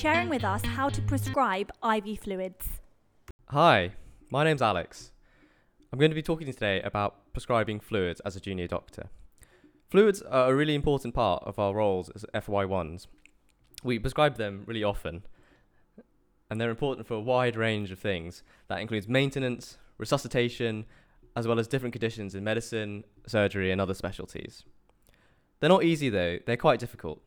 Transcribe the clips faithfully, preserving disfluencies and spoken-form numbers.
sharing with us how to prescribe I V fluids. Hi, my name's Alex. I'm going to be talking today about prescribing fluids as a junior doctor. Fluids are a really important part of our roles as F Y ones. We prescribe them really often, and they're important for a wide range of things. That includes maintenance, resuscitation, as well as different conditions in medicine, surgery, and other specialties. They're not easy though, they're quite difficult.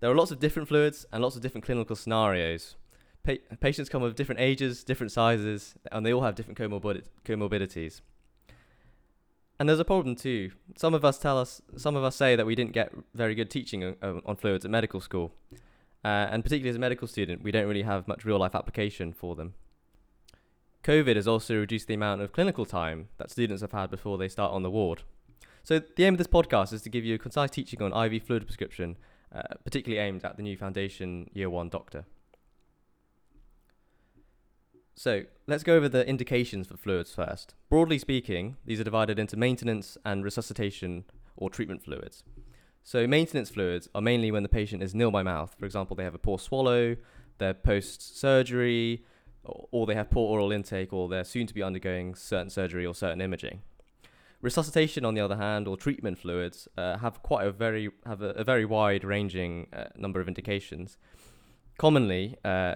There are lots of different fluids and lots of different clinical scenarios. Pa- patients come of different ages, different sizes, and they all have different comorbid- comorbidities. And there's a problem too. Some of us tell us, some of us say that we didn't get very good teaching on, on fluids at medical school. Uh, and particularly as a medical student, we don't really have much real-life application for them. COVID has also reduced the amount of clinical time that students have had before they start on the ward. So the aim of this podcast is to give you a concise teaching on I V fluid prescription, uh, particularly aimed at the new Foundation Year one doctor. So let's go over the indications for fluids first. Broadly speaking, these are divided into maintenance and resuscitation or treatment fluids. So maintenance fluids are mainly when the patient is nil by mouth. For example, they have a poor swallow, they're post-surgery, or they have poor oral intake, or they're soon to be undergoing certain surgery or certain imaging. Resuscitation, on the other hand, or treatment fluids, uh, have quite a very have a, a very wide-ranging uh, number of indications. Commonly, uh,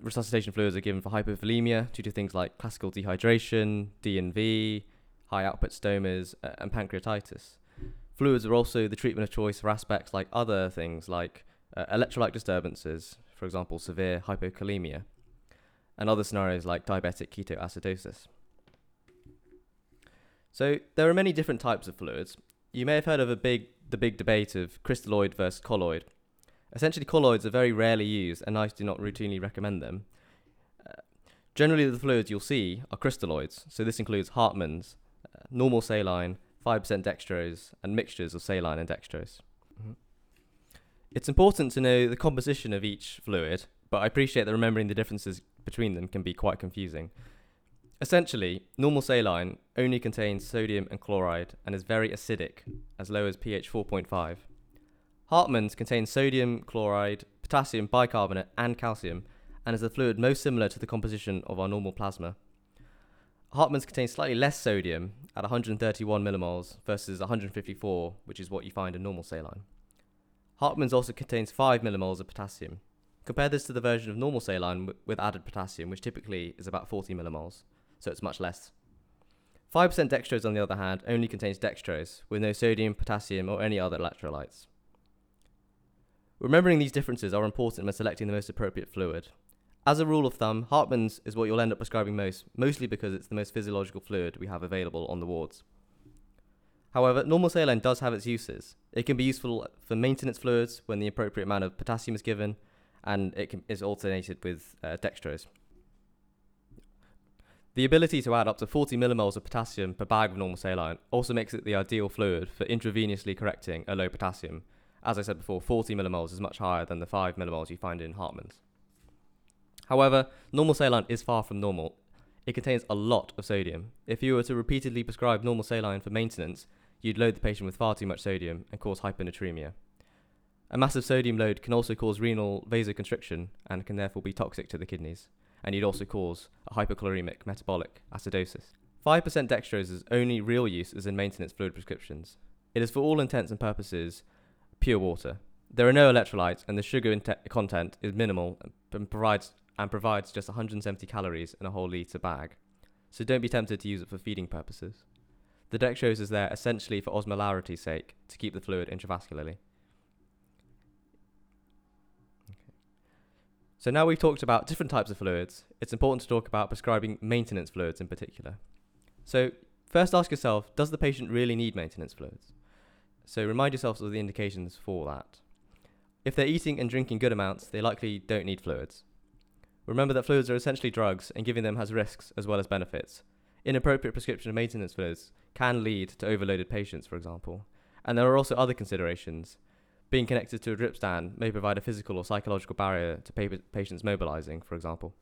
resuscitation fluids are given for hypovolemia due to things like classical dehydration, D and V, high-output stomas, uh, and pancreatitis. Fluids are also the treatment of choice for aspects like other things like uh, electrolyte disturbances, for example, severe hypokalemia, and other scenarios like diabetic ketoacidosis. So there are many different types of fluids. You may have heard of a big, the big debate of crystalloid versus colloid. Essentially, colloids are very rarely used, and I do not routinely recommend them. Uh, generally, the fluids you'll see are crystalloids, so this includes Hartmann's, uh, normal saline, five percent dextrose, and mixtures of saline and dextrose. Mm-hmm. It's important to know the composition of each fluid, but I appreciate that remembering the differences between them can be quite confusing. Essentially, normal saline only contains sodium and chloride and is very acidic, as low as pH four point five. Hartmann's contains sodium, chloride, potassium bicarbonate and calcium, and is the fluid most similar to the composition of our normal plasma. Hartmann's contains slightly less sodium at one hundred thirty-one millimoles versus one hundred fifty-four, which is what you find in normal saline. Hartmann's also contains five millimoles of potassium. Compare this to the version of normal saline w- with added potassium, which typically is about forty millimoles, so it's much less. five percent dextrose, on the other hand, only contains dextrose, with no sodium, potassium or any other electrolytes. Remembering these differences are important when selecting the most appropriate fluid. As a rule of thumb, Hartmann's is what you'll end up prescribing most, mostly because it's the most physiological fluid we have available on the wards. However, normal saline does have its uses. It can be useful for maintenance fluids when the appropriate amount of potassium is given, and it can, is alternated with uh, dextrose. The ability to add up to forty millimoles of potassium per bag of normal saline also makes it the ideal fluid for intravenously correcting a low potassium. As I said before, forty millimoles is much higher than the five millimoles you find in Hartmann's. However, normal saline is far from normal. It contains a lot of sodium. If you were to repeatedly prescribe normal saline for maintenance, you'd load the patient with far too much sodium and cause hyponatremia. A massive sodium load can also cause renal vasoconstriction and can therefore be toxic to the kidneys, and you'd also cause a hyperchloremic metabolic acidosis. five percent dextrose's only real use is in maintenance fluid prescriptions. It is for all intents and purposes pure water. There are no electrolytes, and the sugar te- content is minimal and provides and provides just one hundred seventy calories in a whole litre bag, so don't be tempted to use it for feeding purposes. The dextrose is there essentially for osmolarity's sake, to keep the fluid intravascularly. Okay. So now we've talked about different types of fluids, it's important to talk about prescribing maintenance fluids in particular. So first ask yourself, does the patient really need maintenance fluids? So remind yourselves of the indications for that. If they're eating and drinking good amounts, they likely don't need fluids. Remember that fluids are essentially drugs, and giving them has risks as well as benefits. Inappropriate prescription of maintenance fluids can lead to overloaded patients, for example. And there are also other considerations. Being connected to a drip stand may provide a physical or psychological barrier to pa- patients mobilizing, for example.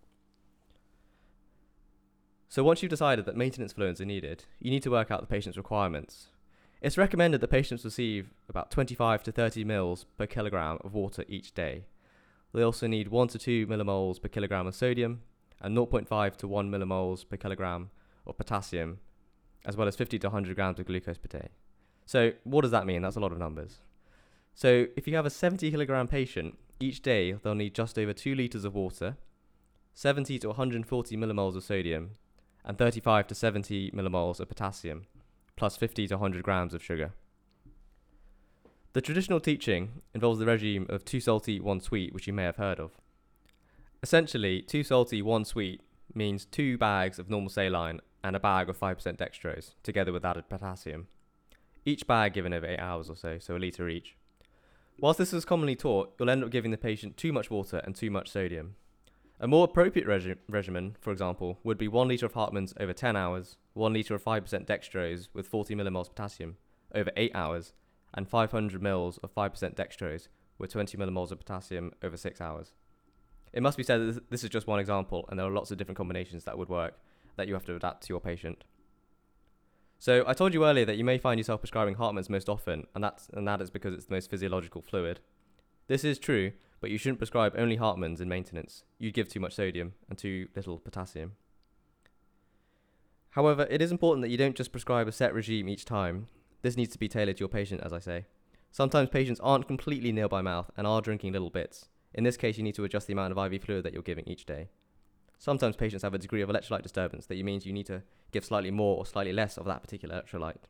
So once you've decided that maintenance fluids are needed, you need to work out the patient's requirements. It's recommended that patients receive about twenty-five to thirty mils per kilogram of water each day. They also need one to two millimoles per kilogram of sodium and zero point five to one millimoles per kilogram of potassium, as well as fifty to one hundred grams of glucose per day. So what does that mean? That's a lot of numbers. So if you have a seventy kilogram patient, each day they'll need just over two litres of water, seventy to one hundred forty millimoles of sodium, and thirty-five to seventy millimoles of potassium, plus fifty to one hundred grams of sugar. The traditional teaching involves the regime of two salty, one sweet, which you may have heard of. Essentially, two salty, one sweet means two bags of normal saline and a bag of five percent dextrose, together with added potassium. Each bag given over eight hours or so, so a litre each. Whilst this is commonly taught, you'll end up giving the patient too much water and too much sodium. A more appropriate regi- regimen, for example, would be one litre of Hartmann's over ten hours, one litre of five percent dextrose with forty millimoles potassium over eight hours, and five hundred mils of five percent dextrose with twenty millimoles of potassium over six hours. It must be said that this is just one example, and there are lots of different combinations that would work that you have to adapt to your patient. So I told you earlier that you may find yourself prescribing Hartmann's most often, and that's and that is because it's the most physiological fluid. This is true, but you shouldn't prescribe only Hartmann's in maintenance. You'd give too much sodium and too little potassium. However, it is important that you don't just prescribe a set regime each time. This needs to be tailored to your patient, as I say. Sometimes patients aren't completely nil by mouth and are drinking little bits. In this case, you need to adjust the amount of I V fluid that you're giving each day. Sometimes patients have a degree of electrolyte disturbance that means you need to give slightly more or slightly less of that particular electrolyte.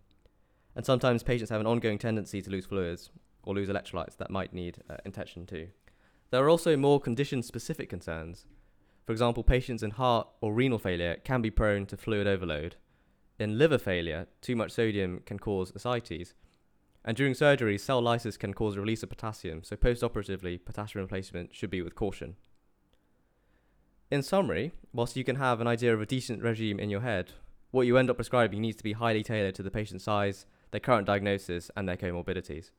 And sometimes patients have an ongoing tendency to lose fluids or lose electrolytes that might need uh, attention too. There are also more condition-specific concerns. For example, patients in heart or renal failure can be prone to fluid overload. In liver failure, too much sodium can cause ascites, and during surgery, cell lysis can cause a release of potassium, so post-operatively, potassium replacement should be with caution. In summary, whilst you can have an idea of a decent regime in your head, what you end up prescribing needs to be highly tailored to the patient's size, their current diagnosis, and their comorbidities.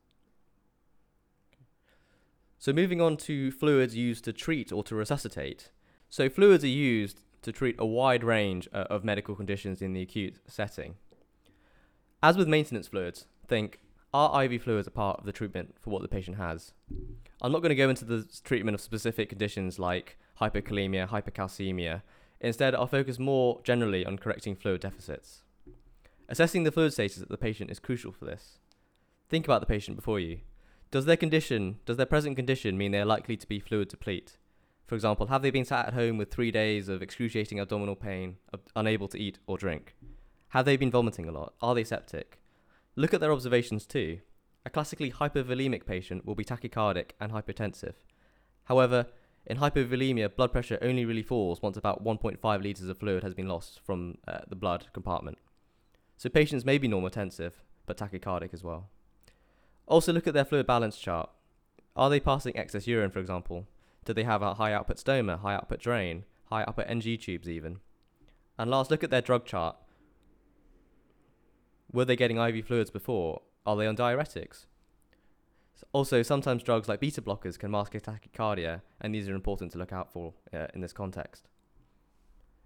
So moving on to fluids used to treat or to resuscitate. So fluids are used to treat a wide range uh, of medical conditions in the acute setting. As with maintenance fluids, think, are I V fluids a part of the treatment for what the patient has? I'm not going to go into the treatment of specific conditions like hyperkalemia, hypercalcemia. Instead, I'll focus more generally on correcting fluid deficits. Assessing the fluid status of the patient is crucial for this. Think about the patient before you. Does their condition, does their present condition mean they're likely to be fluid deplete? For example, have they been sat at home with three days of excruciating abdominal pain, ab- unable to eat or drink? Have they been vomiting a lot? Are they septic? Look at their observations too. A classically hypervolemic patient will be tachycardic and hypotensive. However, in hypovolemia, blood pressure only really falls once about one point five litres of fluid has been lost from uh, the blood compartment. So patients may be normotensive, but tachycardic as well. Also look at their fluid balance chart. Are they passing excess urine, for example? Do they have a high output stoma, high output drain, high output N G tubes even? And last, look at their drug chart. Were they getting I V fluids before? Are they on diuretics? Also, sometimes drugs like beta blockers can mask a tachycardia, and these are important to look out for uh, in this context.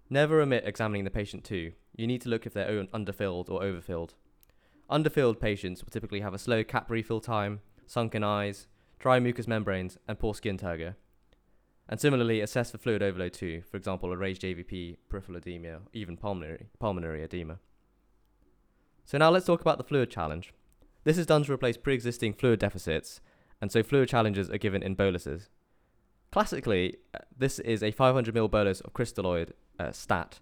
Never omit examining the patient too. You need to look if they're underfilled or overfilled. Underfilled patients will typically have a slow cap refill time, sunken eyes, dry mucous membranes, and poor skin turgor. And similarly, assess for fluid overload too, for example, a raised J V P, peripheral edema, even pulmonary, pulmonary edema. So now let's talk about the fluid challenge. This is done to replace pre-existing fluid deficits, and so fluid challenges are given in boluses. Classically, this is a five hundred milliliter bolus of crystalloid uh, stat.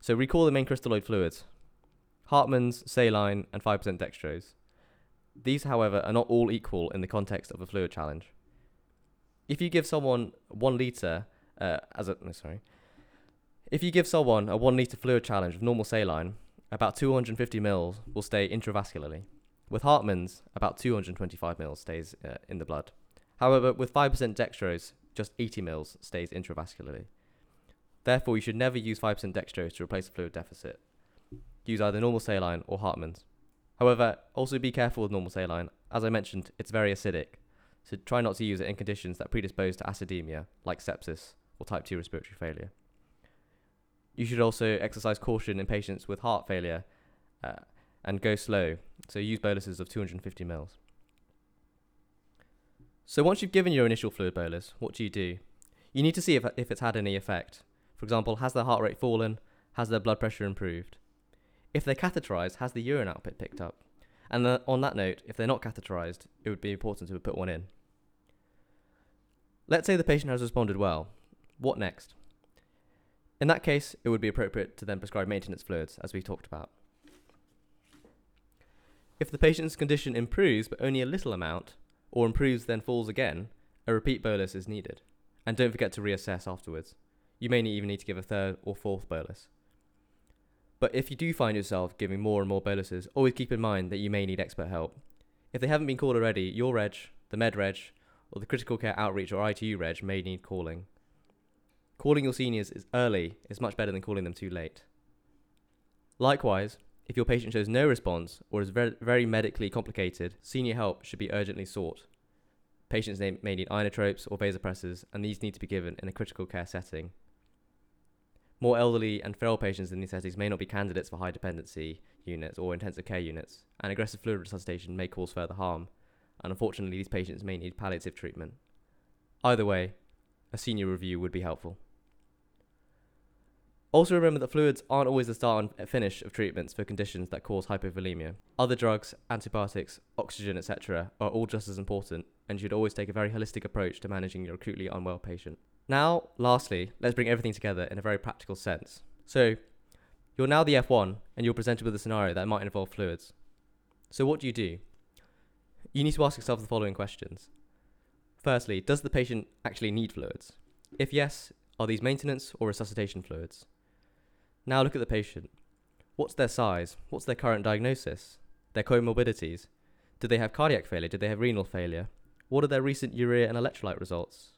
So recall the main crystalloid fluids, Hartmann's, saline, and five percent dextrose. These, however, are not all equal in the context of a fluid challenge. If you give someone one liter, uh, as a no, sorry, if you give someone a one liter fluid challenge of normal saline, about two hundred fifty mils will stay intravascularly. With Hartmann's, about two hundred twenty-five mils stays uh, in the blood. However, with five percent dextrose, just eighty mils stays intravascularly. Therefore, you should never use five percent dextrose to replace a fluid deficit. Use either normal saline or Hartmann's. However, also be careful with normal saline. As I mentioned, it's very acidic. So try not to use it in conditions that predispose to acidemia, like sepsis or type two respiratory failure. You should also exercise caution in patients with heart failure uh, and go slow, so use boluses of two hundred fifty mils. So once you've given your initial fluid bolus, what do you do? You need to see if, if it's had any effect. For example, has their heart rate fallen? Has their blood pressure improved? If they're catheterised, has the urine output picked up? And the, on that note, if they're not catheterised, it would be important to put one in. Let's say the patient has responded well. What next? In that case, it would be appropriate to then prescribe maintenance fluids, as we talked about. If the patient's condition improves, but only a little amount, or improves then falls again, a repeat bolus is needed. And don't forget to reassess afterwards. You may even need to give a third or fourth bolus. But if you do find yourself giving more and more boluses, always keep in mind that you may need expert help. If they haven't been called already, your reg, the med reg, or the critical care outreach or I T U reg may need calling. Calling your seniors is early is much better than calling them too late. Likewise, if your patient shows no response or is very, very medically complicated, senior help should be urgently sought. Patients may need inotropes or vasopressors, and these need to be given in a critical care setting. More elderly and feral patients in these settings may not be candidates for high dependency units or intensive care units, and aggressive fluid resuscitation may cause further harm, and unfortunately these patients may need palliative treatment. Either way, a senior review would be helpful. Also remember that fluids aren't always the start and finish of treatments for conditions that cause hypovolemia. Other drugs, antibiotics, oxygen, et cetera are all just as important, and you should always take a very holistic approach to managing your acutely unwell patient. Now, lastly, let's bring everything together in a very practical sense. So, you're now the F one, and you're presented with a scenario that might involve fluids. So what do you do? You need to ask yourself the following questions. Firstly, does the patient actually need fluids? If yes, are these maintenance or resuscitation fluids? Now look at the patient. What's their size? What's their current diagnosis? Their comorbidities? Do they have cardiac failure? Do they have renal failure? What are their recent urea and electrolyte results?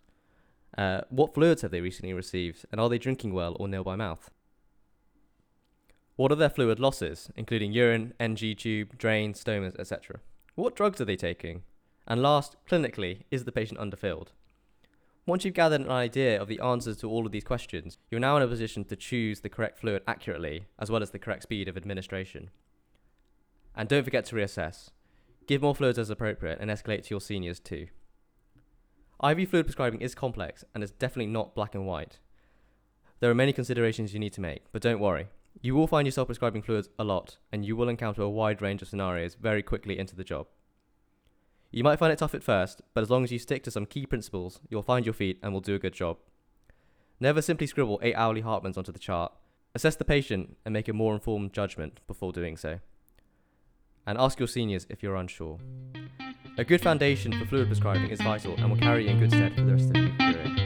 Uh, what fluids have they recently received, and are they drinking well or nil by mouth? What are their fluid losses, including urine, N G tube, drain, stomas, et cetera? What drugs are they taking? And last, clinically, is the patient underfilled? Once you've gathered an idea of the answers to all of these questions, you're now in a position to choose the correct fluid accurately, as well as the correct speed of administration. And don't forget to reassess. Give more fluids as appropriate and escalate to your seniors too. I V fluid prescribing is complex and is definitely not black and white. There are many considerations you need to make, but don't worry. You will find yourself prescribing fluids a lot, and you will encounter a wide range of scenarios very quickly into the job. You might find it tough at first, but as long as you stick to some key principles, you'll find your feet and will do a good job. Never simply scribble eight hourly Hartmans onto the chart. Assess the patient and make a more informed judgment before doing so. And ask your seniors if you're unsure. A good foundation for fluid prescribing is vital and will carry you in good stead for the rest of your career.